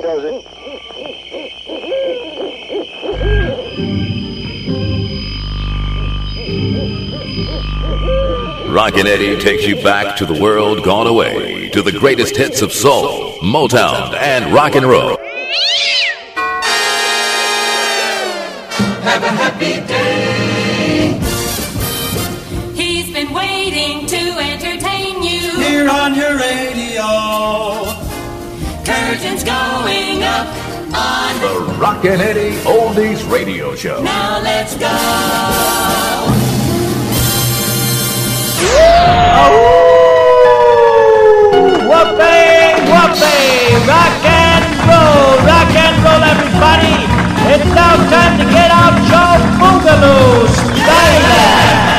does it. Rockin' Eddie takes you back to the world gone away, to the greatest hits of soul, Motown, and rock and roll. Have a happy day. He's been waiting to entertain you here on your radio. Curtains going up on the Rockin' Eddie Oldies Radio Show. Now let's go. Whoa! Whoopee, whoopee, rock and roll, everybody. It's now time to get out your boogaloo style. Now let's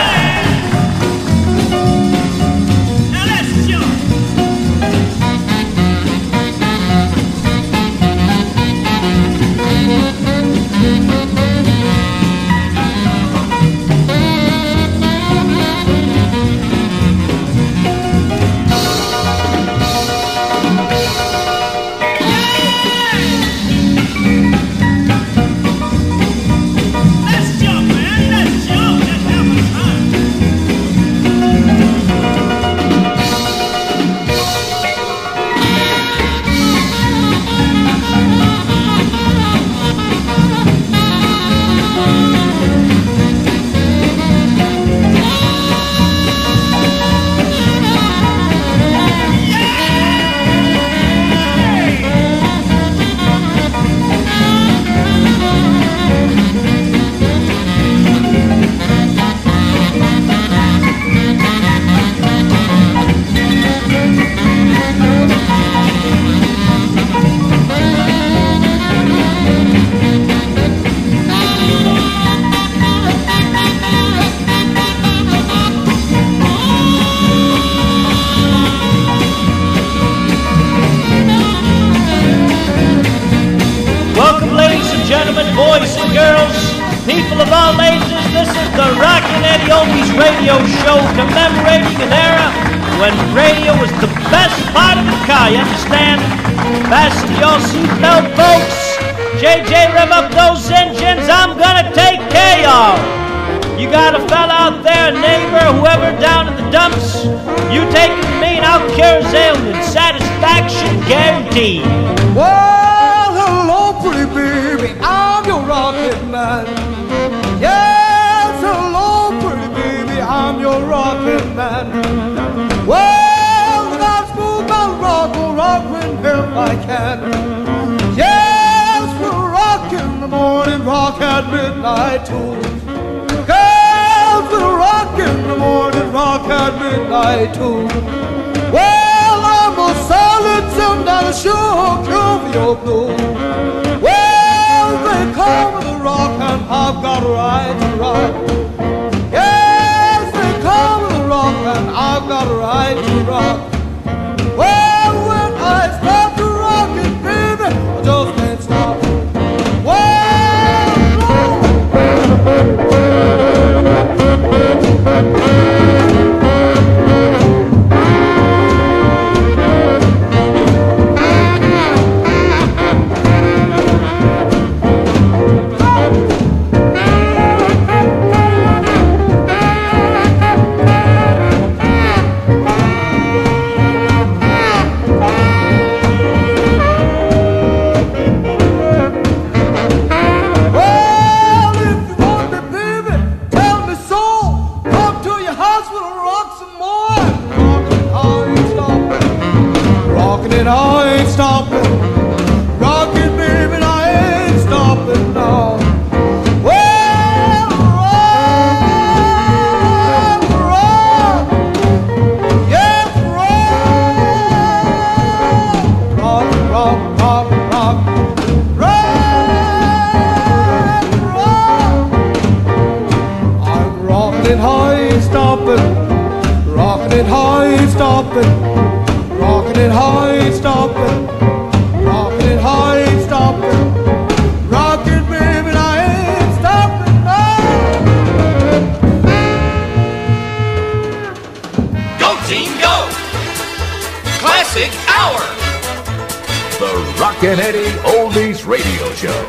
the Rockin' Eddie Oldies Radio Show.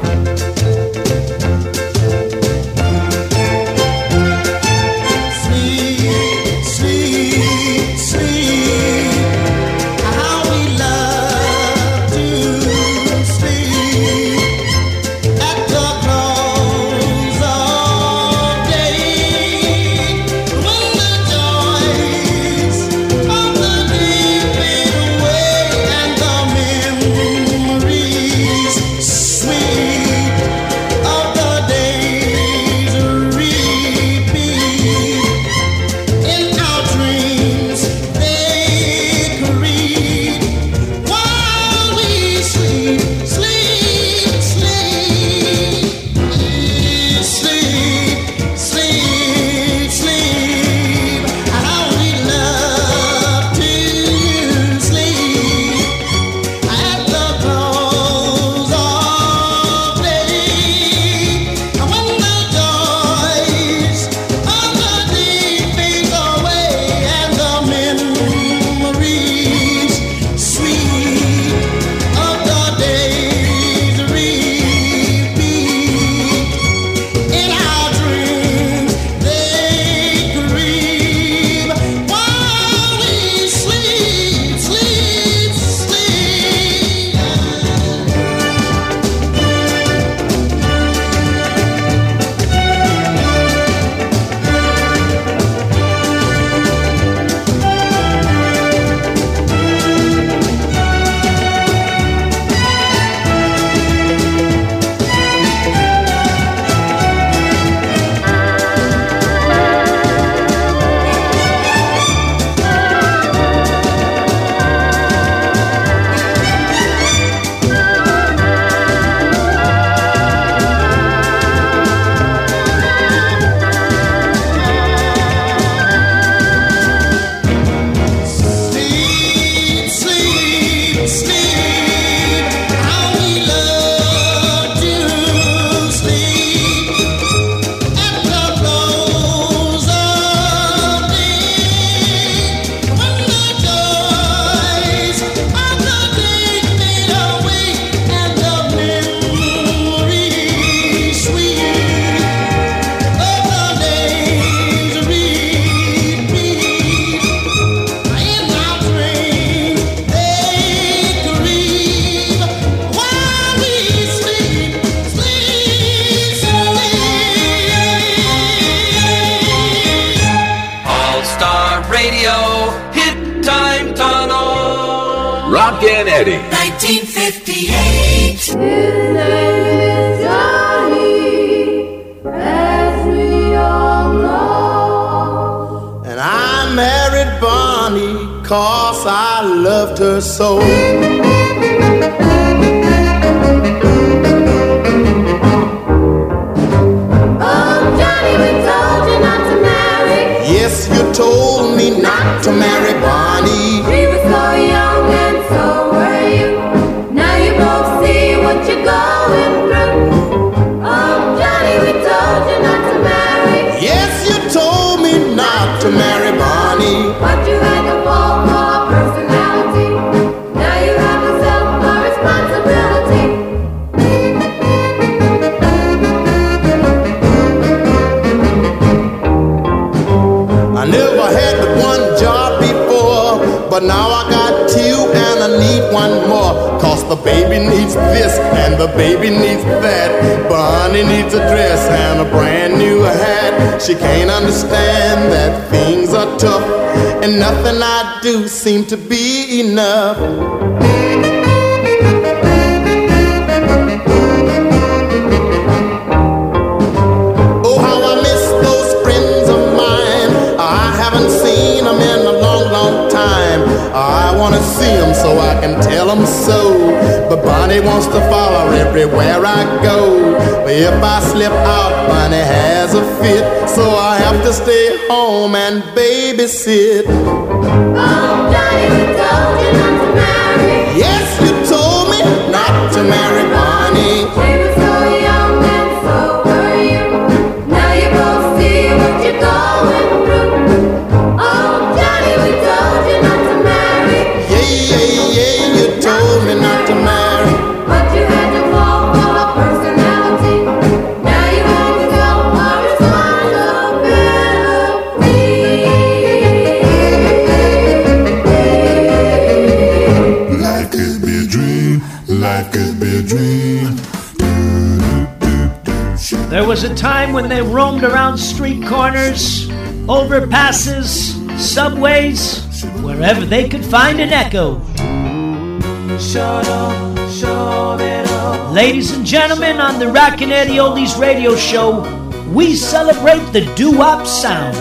Yeah, you told me not to mind. Life could be a dream. There was a time when they roamed around street corners, overpasses, subways, wherever they could find an echo. Ladies and gentlemen, on the Rockin' Eddie Oldies radio show, we celebrate the doo-wop sound.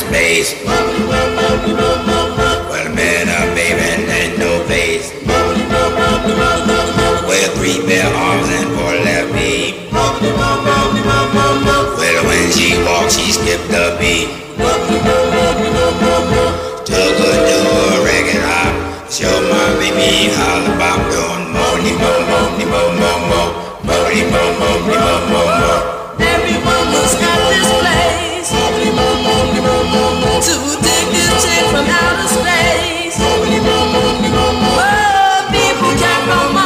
Space. Well, a man, a baby, and no face. Well, three bare arms and four left feet. Well, when she walked, she skipped the beat. Took her to a record hop. Show my baby how the bop doing. Moaning, moaning, moaning, moaning, moaning, moaning, moaning, moaning. Everyone's got this place to dictate from outer space. Oh, people came from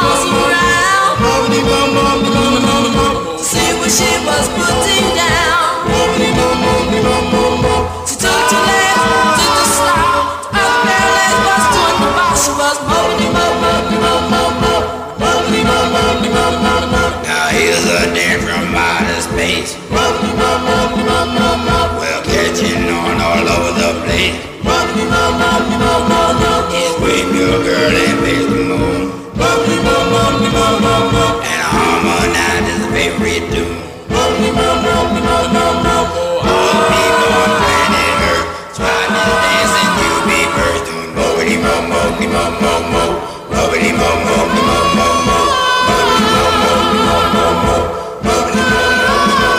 all around to see what she was putting down. She took to legs, took to stop. Her parents was doing the boss. She was moaning, moaning, moaning, moaning, moaning. Now here's a dance from outer space. On all over the place. Just wave your girl and face the moon. And harmonize his favorite tune. All the people on planet Earth try to dance and you be first. Mobbity mo, mobbity mo, mo, mo. Mobbity mo, mobbity mo, mo, mo. Mobbity mo, mobbity mo, mo, mo. Mobbity mo, mobbity mo,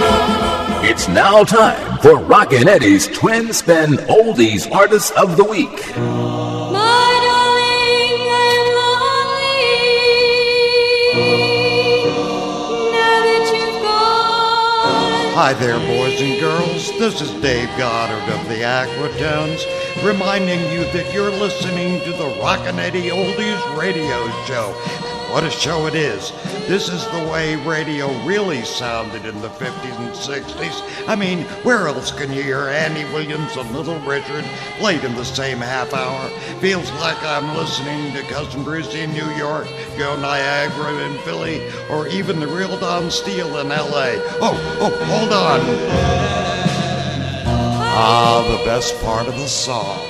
mo, mo. It's now time for Rockin' Eddie's Twin Spin Oldies Artists of the Week. My darling, I'm lonely, now that you've gone. Hi there, boys and girls. This is Dave Goddard of the Aquatones, reminding you that you're listening to the Rockin' Eddie Oldies radio show. What a show it is. This is the way radio really sounded in the 50s and 60s. I mean, where else can you hear Andy Williams and Little Richard played in the same half hour? Feels like I'm listening to Cousin Bruce in New York, Joe Niagara in Philly, or even the real Don Steele in L.A. Oh, hold on. Ah, the best part of the song.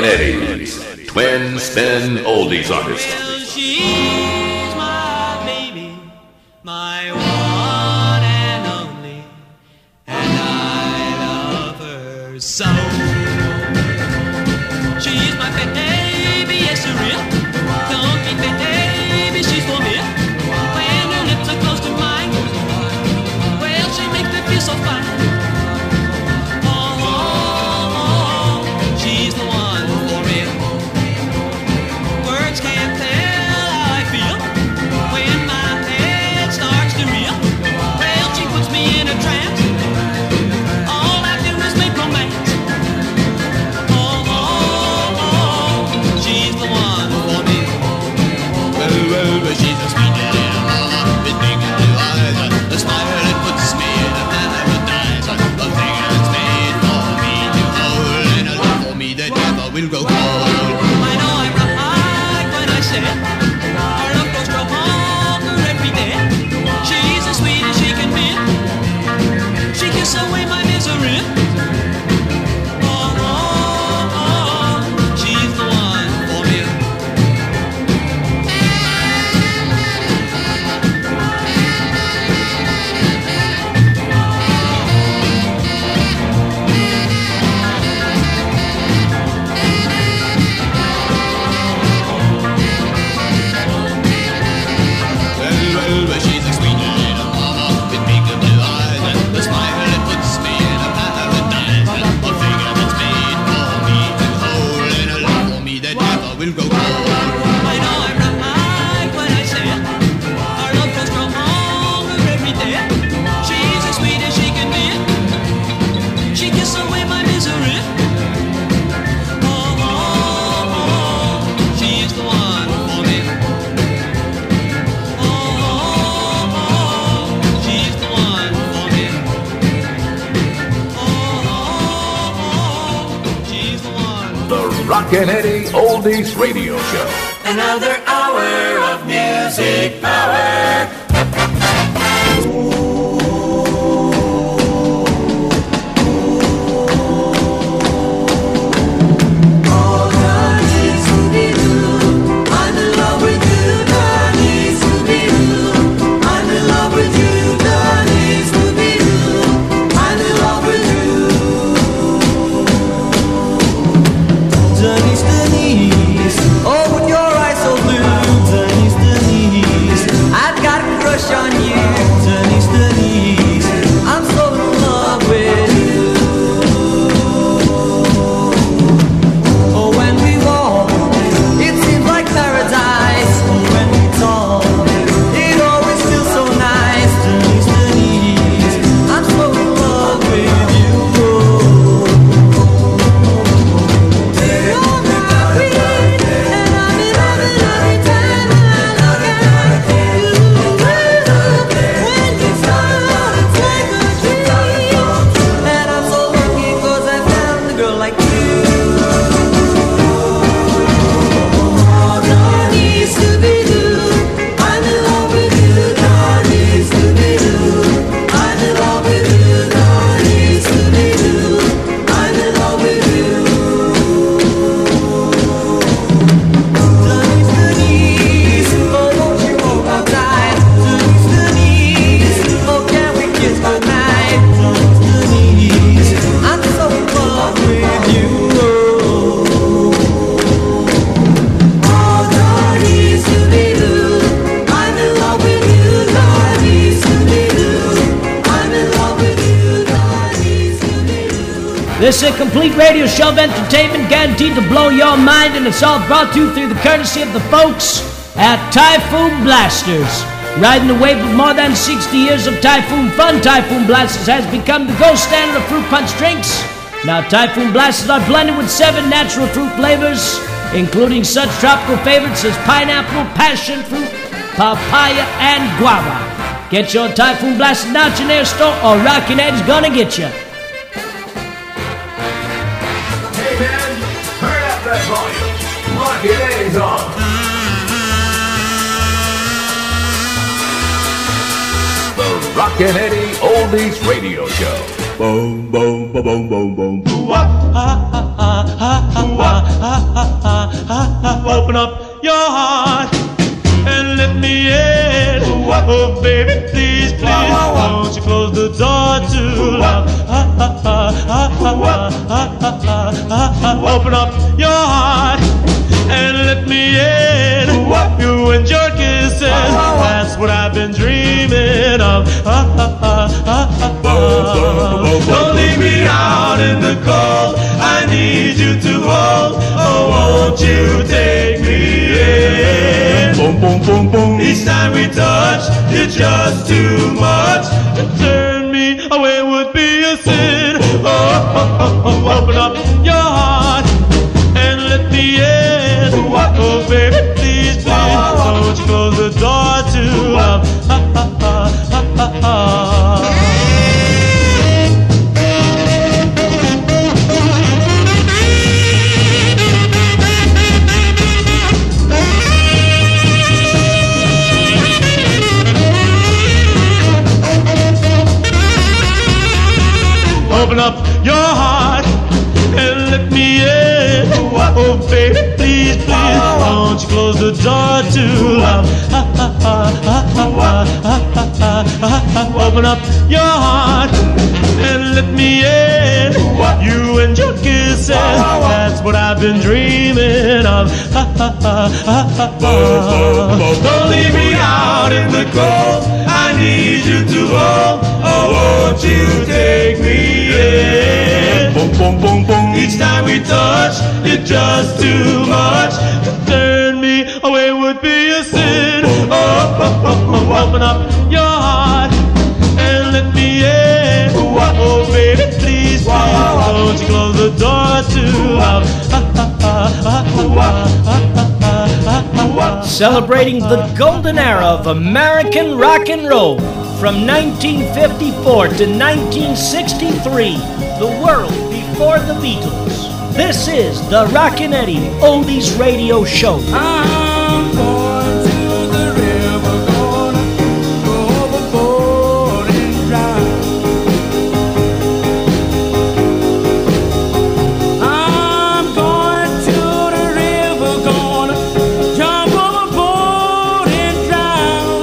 Rockin' Eddie, Twin Spin Oldies Artist. Well, she's my baby, my one and only, and I love her so. She's my baby, yes, for real. Don't be baby, she's for me. When her lips are close to mine, well, she makes me feel so fine. Kennedy Oldies Radio Show. Another hour of music power. This is a complete radio show of entertainment guaranteed to blow your mind, and it's all brought to you through the courtesy of the folks at Typhoon Blasters. Riding the wave of more than 60 years of Typhoon fun, Typhoon Blasters has become the gold standard of fruit punch drinks. Now Typhoon Blasters are blended with 7 natural fruit flavors, including such tropical favorites as pineapple, passion fruit, papaya, and guava. Get your Typhoon Blasters now at your nearest store, or Rockin' Eddie's gonna get you. Get on. The Rockin' Eddie Oldies Radio Show. Boom, boom, boom, boom, boom, boom. What? Open up your heart and let me in. Oh baby, please, please, don't you close the door too loud. Open up your heart and let me in. You and your kisses, that's what I've been dreaming of. Don't leave me out in the cold. I need you to hold. Oh, won't you take me in? Boom, boom, boom, boom. Each time we touch, it's just too much. To turn me away would be a sin. Oh, oh, oh, oh. Open up your heart and let me in. Oh, baby, please, please, don't you close the door to love. Ha, ha, ha, ha, ha, ha. Open up your heart and let me in. Oh baby, please, please, won't you close the door too loud. Open up your heart and let me in. You and your kisses, that's what I've been dreaming of. Don't leave me out in the cold. I need you to hold. Oh, won't you take me? Boom, boom, boom, boom. Each time we touch, it's just too much. To turn me away would be a sin. Oh, oh, oh, oh. Open up your heart and let me in. Oh, baby, please, please, don't you close the door too loud. Celebrating the golden era of American rock and roll. From 1954 to 1963, the world before the Beatles. This is the Rockin' Eddie Oldies Radio Show. I'm going to the river, gonna go overboard and drown. I'm going to the river, gonna jump overboard and drown.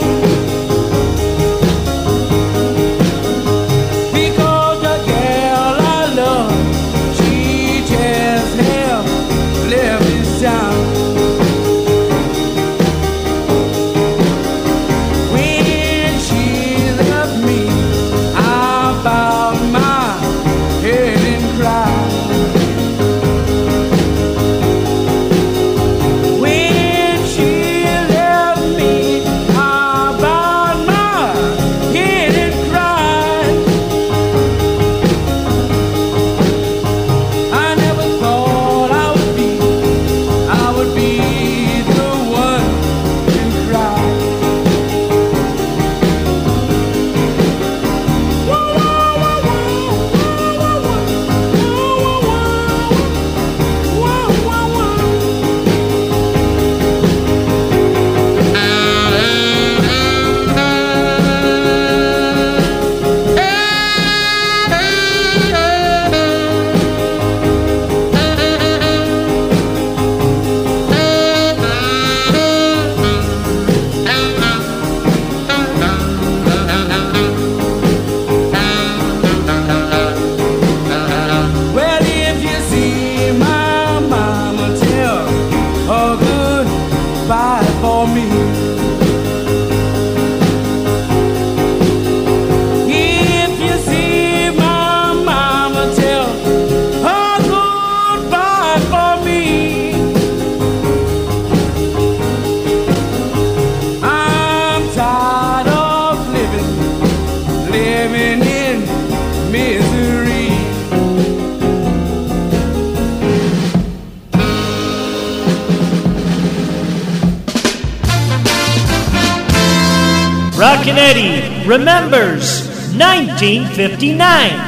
Rockin' Eddie remembers 1959.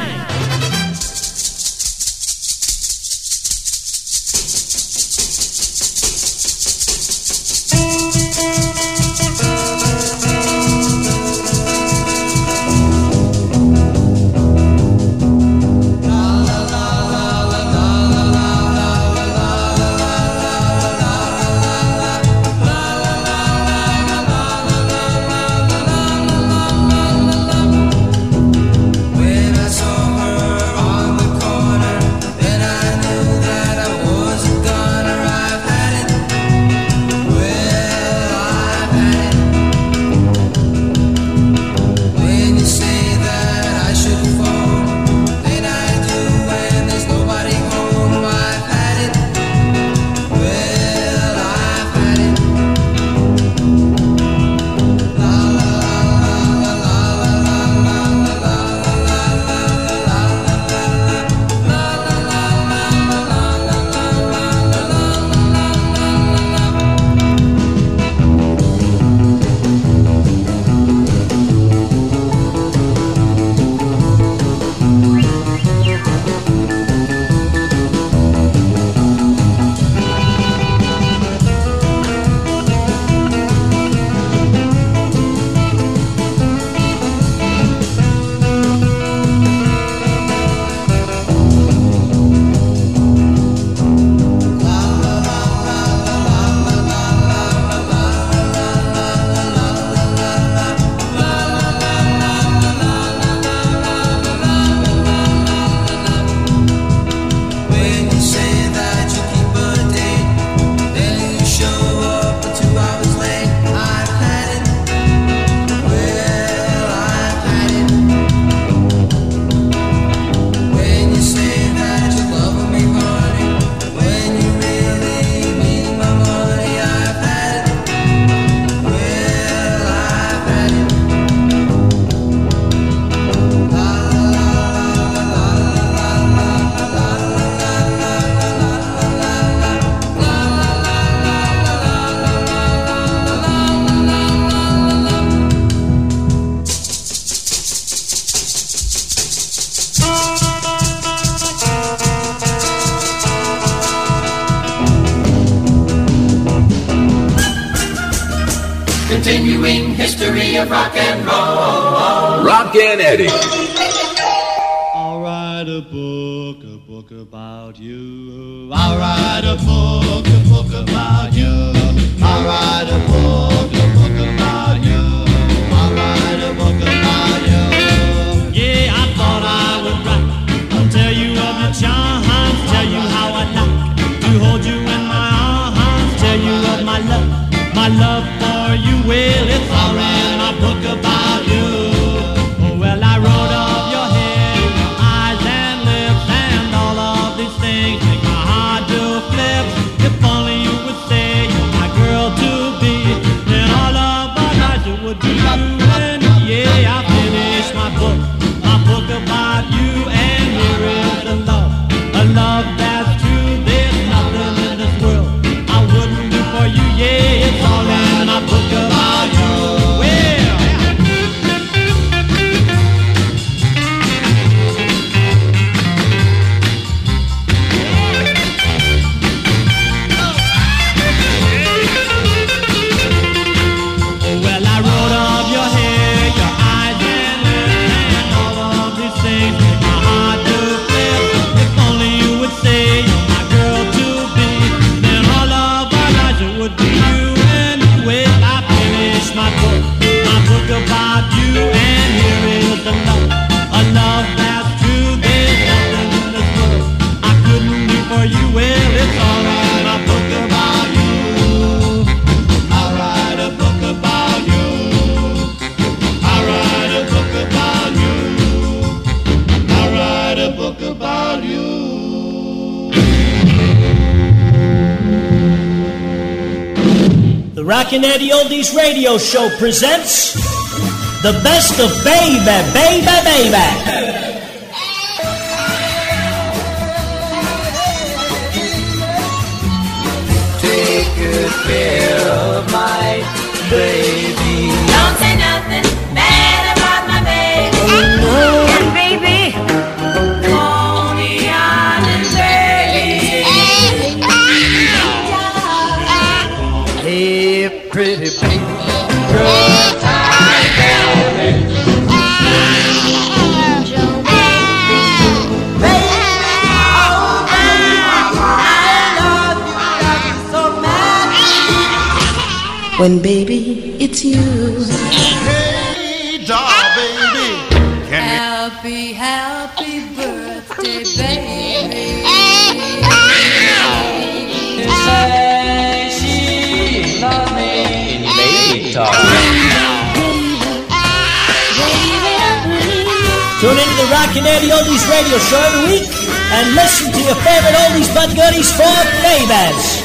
continuing history of rock and roll. Rockin' Eddie. I'll write a book about you. I'll write a book about you. I'll write a book about you. I'll write a book about you. Yeah, I thought I would write. I'll tell you of the charms, tell you how I like to hold you in my arms, tell you of my love for you. Well, it's all in my book about you. Oh, well, I wrote of your hair, your eyes and lips, and all of these things make my heart do flips. If only you would say you're my girl to be, then all of my life it would be you and me. Yeah, I finished my book about you, and here is the love that's true. There's nothing in this world I wouldn't do for you. Yeah, it's all in my book about you. Well, oh, well, I wrote of your hair, your eyes and lips, and all of these things make my heart do flip. If only you would say you're my girl to be, then all of our lives it would be you and me. Well, I finished my book about you, and here is a love that's true. There's nothing in this world I couldn't do for you. Well, it's all in my book about you. I'll write a book about you. I'll write a book about you. I'll write a book about you. The Rockin' Eddie Oldies Radio Show presents the best of Baby, Baby, Baby. Take good care of my baby. Don't say nothing bad about my baby. And baby, Coney Island baby. Hey, pretty baby, girl, when baby, it's you. Hey, doll, baby. Can happy, happy birthday, baby. Say she loves me, baby doll. Tune into the Rockin' Eddie Oldies Radio Show every week and listen to your favorite oldies but goodies for babies.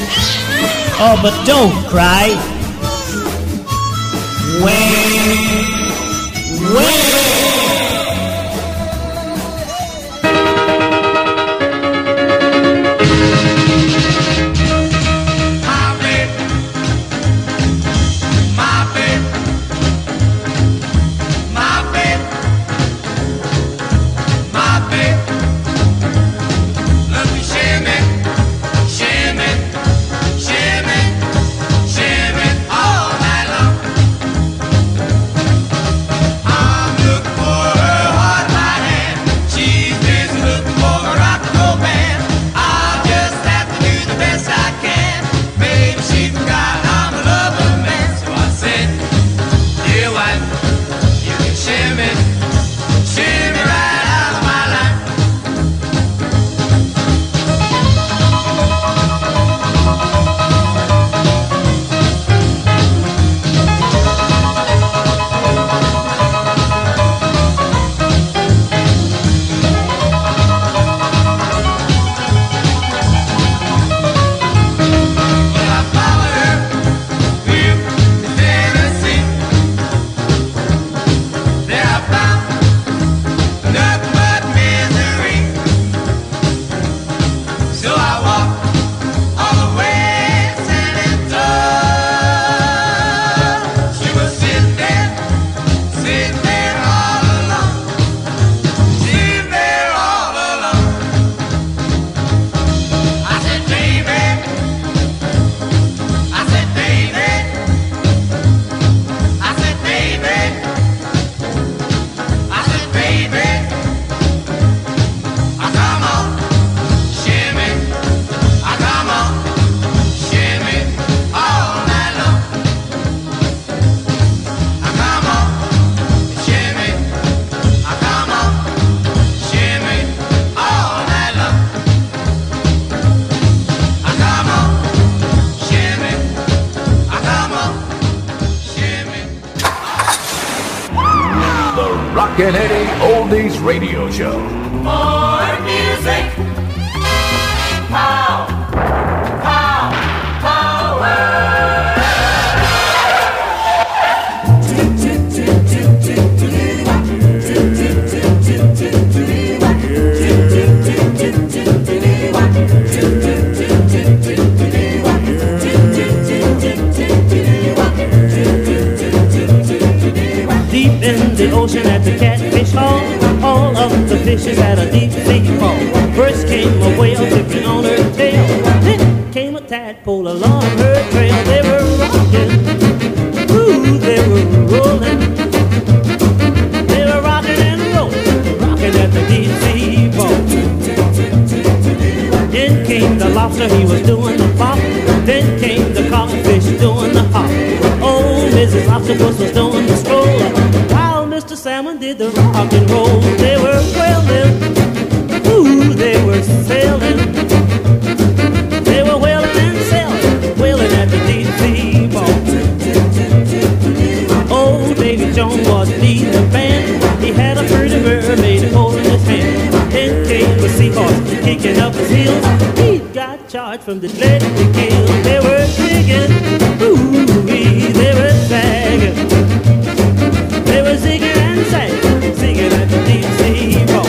Oh, but don't cry. Rockin' Eddie Oldies Radio Show. More music. Pow, pow, power. Deep in the ocean at the catfish hall, all of the fishes had a deep sea fall. First came a whale tipping on her tail, then came a tadpole along her trail. They were rocking, ooh, they were rolling. They were rocking and rolling, rocking at the deep sea ball. Then came the lobster, he was doing the pop. Then came the codfish doing the hop. Old Mrs. Octopus was doing the stroll, while Mr. Salmon did the rock and roll. They were wailing. Ooh, they were sailing. They were wailing and sailing, wailing at the deep sea ball. Old Davy Jones was leading the band. He had a pretty mermaid holding his hand. Then came a seahorse kicking up his heels. He got charged from the lead to kill. They were digging, ooh, they were sagging. They were zigging and sagging, zigging at the deep sea ball.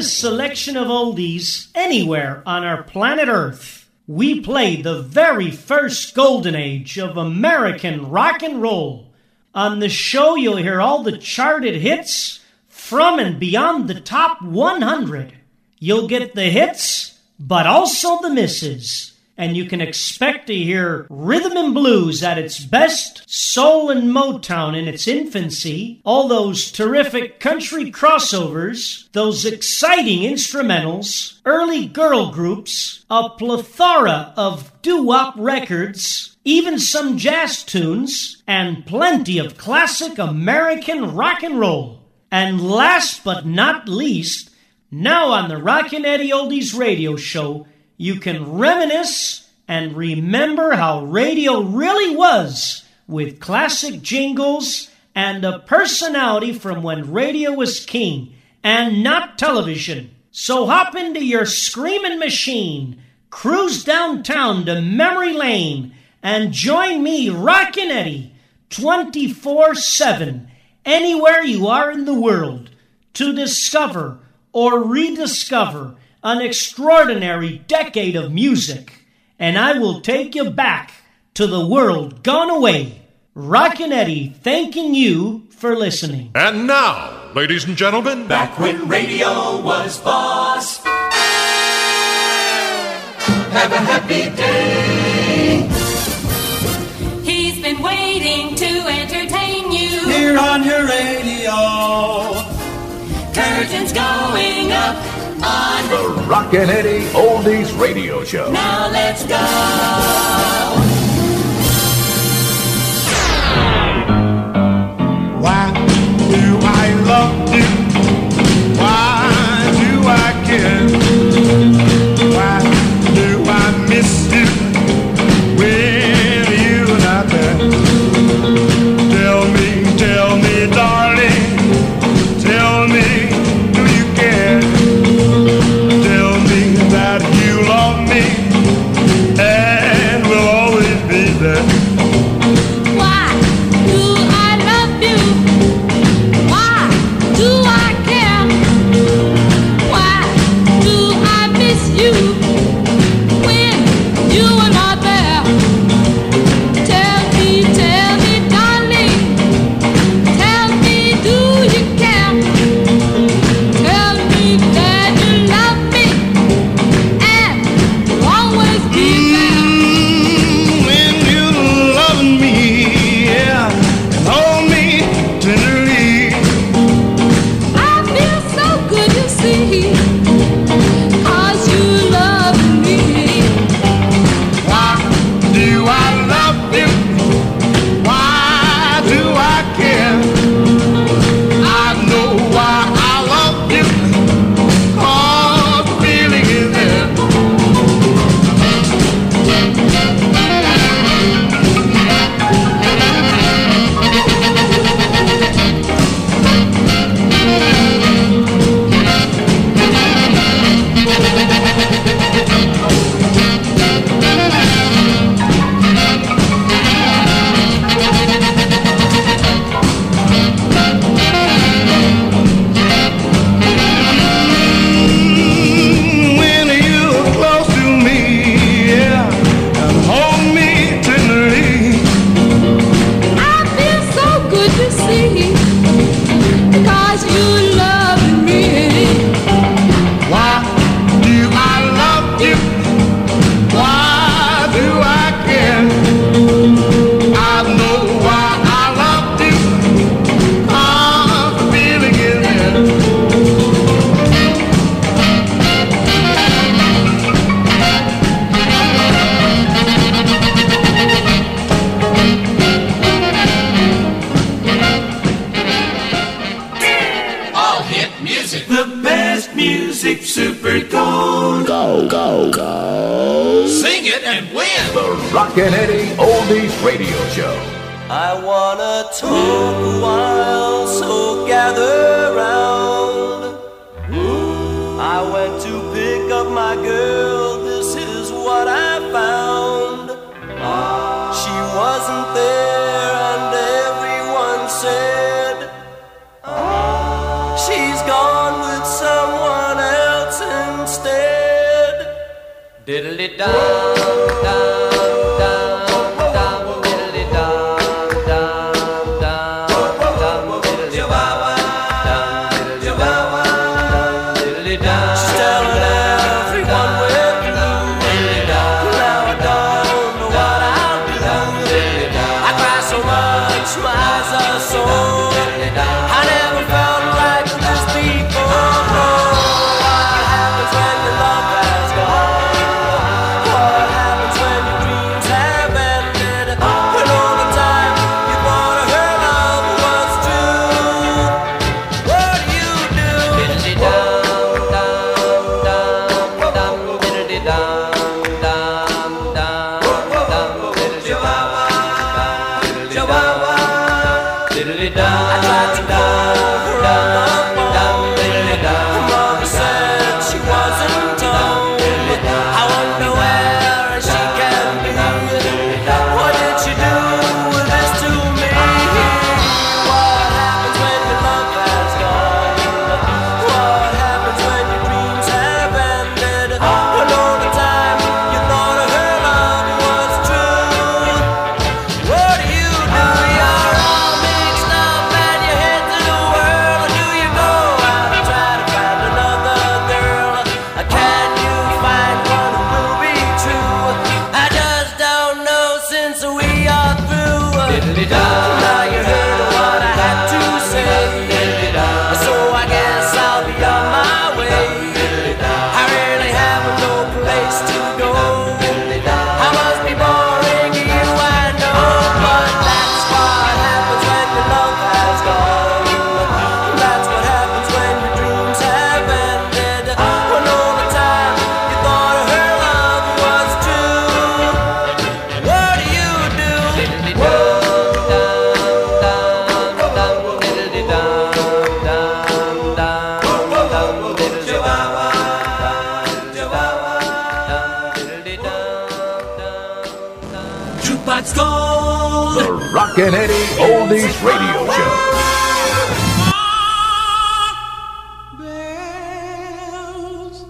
Selection of oldies anywhere on our planet Earth. We played the very first golden age of American rock and roll. On the show, you'll hear all the charted hits from and beyond the top 100. You'll get the hits, but also the misses. And you can expect to hear rhythm and blues at its best, soul and Motown in its infancy, all those terrific country crossovers, those exciting instrumentals, early girl groups, a plethora of doo-wop records, even some jazz tunes, and plenty of classic American rock and roll. And last but not least, now on the Rockin' Eddie Oldies Radio Show, you can reminisce and remember how radio really was, with classic jingles and a personality from when radio was king and not television. So hop into your screaming machine, cruise downtown to memory lane, and join me, Rockin' Eddie, 24/7, anywhere you are in the world, to discover or rediscover an extraordinary decade of music, and I will take you back to the world gone away. Rockin' Eddie thanking you for listening. And now, ladies and gentlemen, back when radio was boss. Have a happy day. He's been waiting to entertain you here on your radio. Curtains going up on the Rockin' Eddie Oldies Radio Show. Now let's go. Why do I love you? Why do I care? Why do I miss you when you're not there? Tell me, darling, tell me. Tell me that you love me and will always Rockin' Eddie Oldies Radio Show. I wanna talk a while, so gather round. I went to pick up my girl, this is what I found. She wasn't there and everyone said she's gone with someone else instead. Diddly-dum, dum. Rockin' Eddie Oldies Radio Show. Bells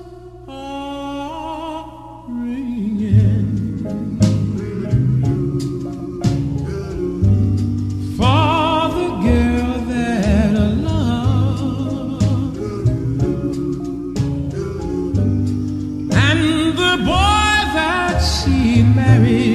are ringing for the girl that I love and the boy that she married.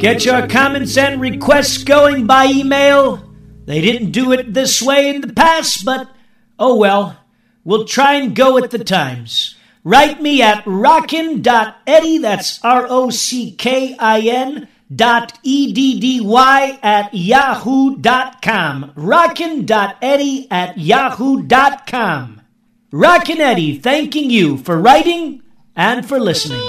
Get your comments and requests going by email. They didn't do it this way in the past, but oh well. We'll try and go with the times. Write me at rockin.eddy, that's rockin.eddy @yahoo.com. Rockin.eddy @yahoo.com. Rockin' Eddie thanking you for writing and for listening.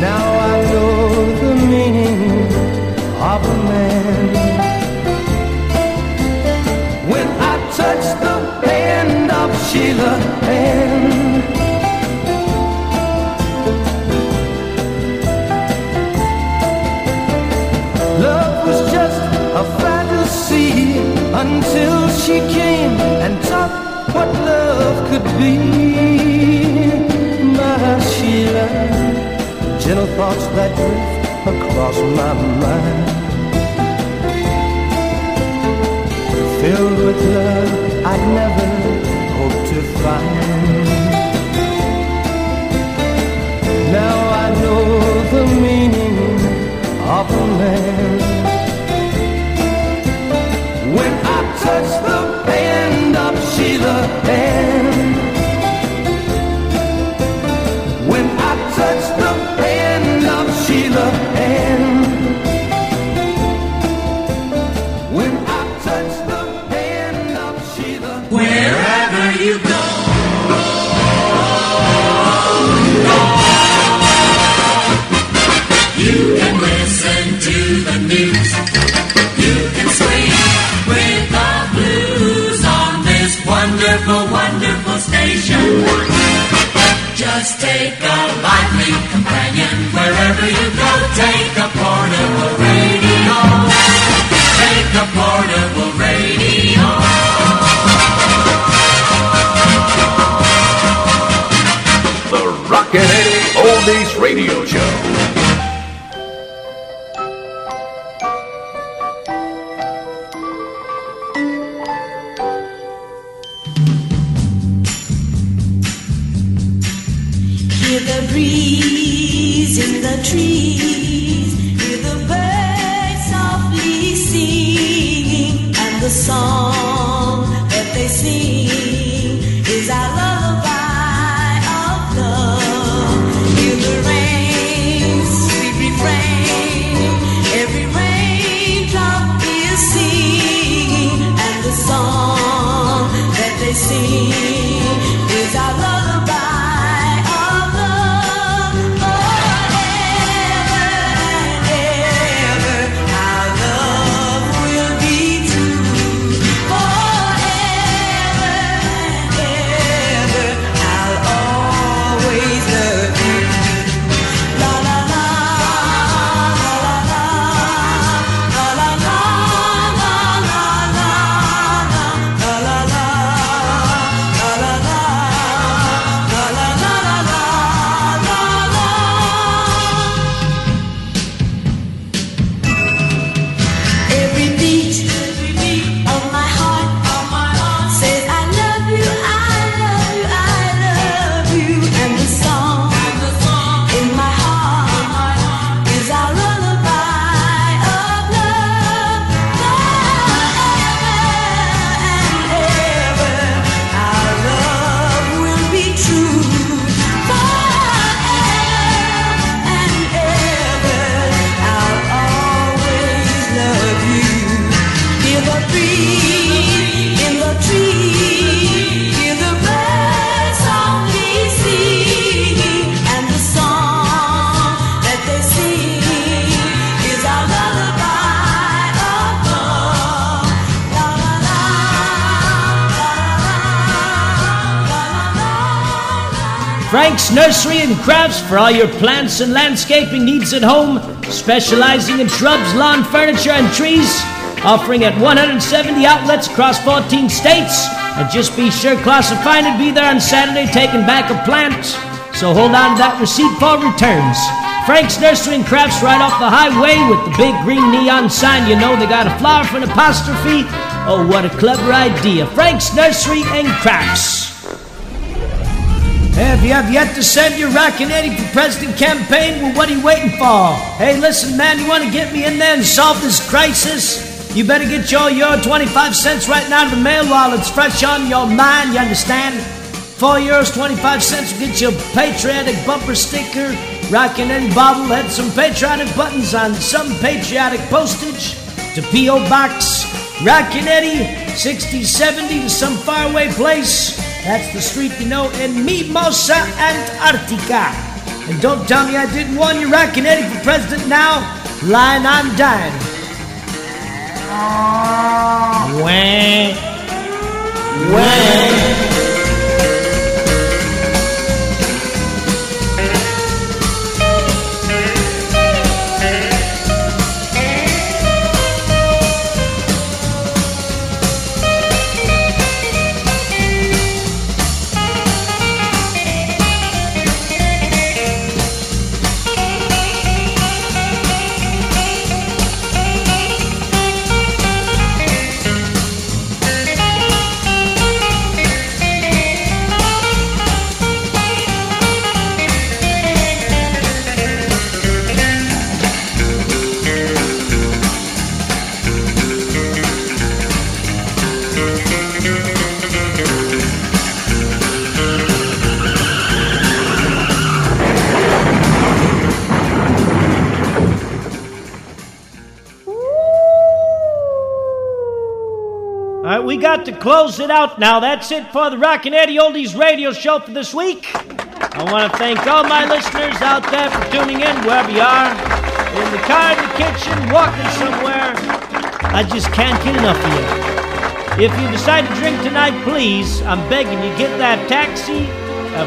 Now I know the meaning of a man. Sheila Ann. Love was just a fantasy until she came and taught what love could be. My Sheila, gentle thoughts that drift across my mind, filled with love I'd never hoped to find. Now I know the meaning of a man. When I touch the band of Sheila Ann, when I touch the band of Sheila Ann. Just take a lively companion wherever you go. Take a portable radio. Take a portable radio. The Rockin' Eddie Oldies Radio Show. Frank's Nursery and Crafts for all your plants and landscaping needs at home, specializing in shrubs, lawn furniture, and trees, offering at 170 outlets across 14 states. And just be sure Klaus and Fine will be there on Saturday taking back a plant, so hold on to that receipt for returns. Frank's Nursery and Crafts right off the highway with the big green neon sign. You know they got a flower for an apostrophe. Oh, what a clever idea. Frank's Nursery and Crafts. If you have yet to send your Rockin' Eddie for President campaign, well, what are you waiting for? Hey, listen, man, you want to get me in there and solve this crisis? You better get your 25 cents right now to the mail while it's fresh on your mind, you understand? €4, 25 cents will get you a patriotic bumper sticker, Rockin' Eddie bobblehead, some patriotic buttons on some patriotic postage to P.O. Box. Rockin' Eddie, 6070 to some faraway place. That's the street you know in Mimosa, Antarctica. And don't tell me I didn't warn you. Rockin' Eddie for president now. Lying on dying. Wah. Wah. we got to close it out now. That's it for the Rockin' Eddie Oldies Radio Show for this week. I want to thank all my listeners out there for tuning in, wherever you are, in the car, in the kitchen, walking somewhere. I just can't get enough of you. If you decide to drink tonight, please, I'm begging you, get that taxi.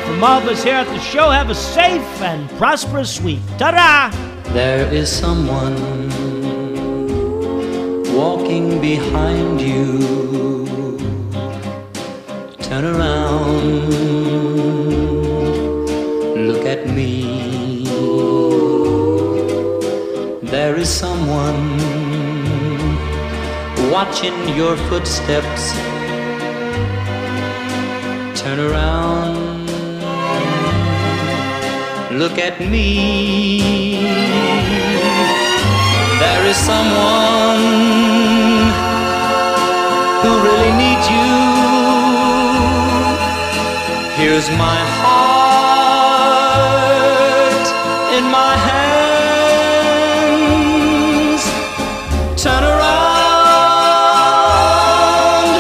From all of us here at the show, have a safe and prosperous week. Ta-da! There is someone walking behind you. Turn around, look at me. There is someone watching your footsteps. Turn around, look at me. There is someone who really needs you. Here's my heart in my hands. Turn around,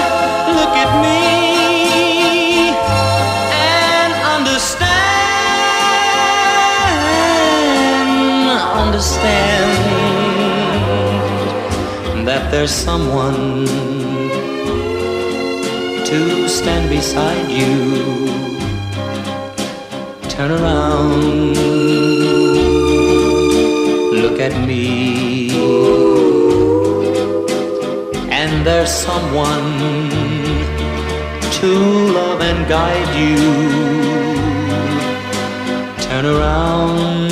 look at me. Understand that there's someone to stand beside you. Turn around, look at me. And there's someone to love and guide you. Turn around,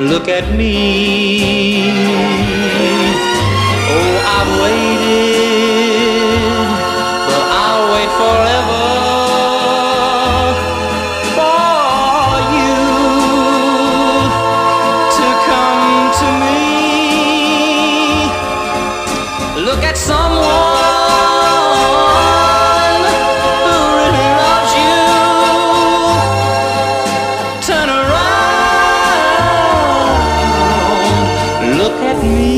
look at me. Oh, I've waited, but I'll wait forever for you to come to me. Look at someone who really loves you. Turn around, look at me.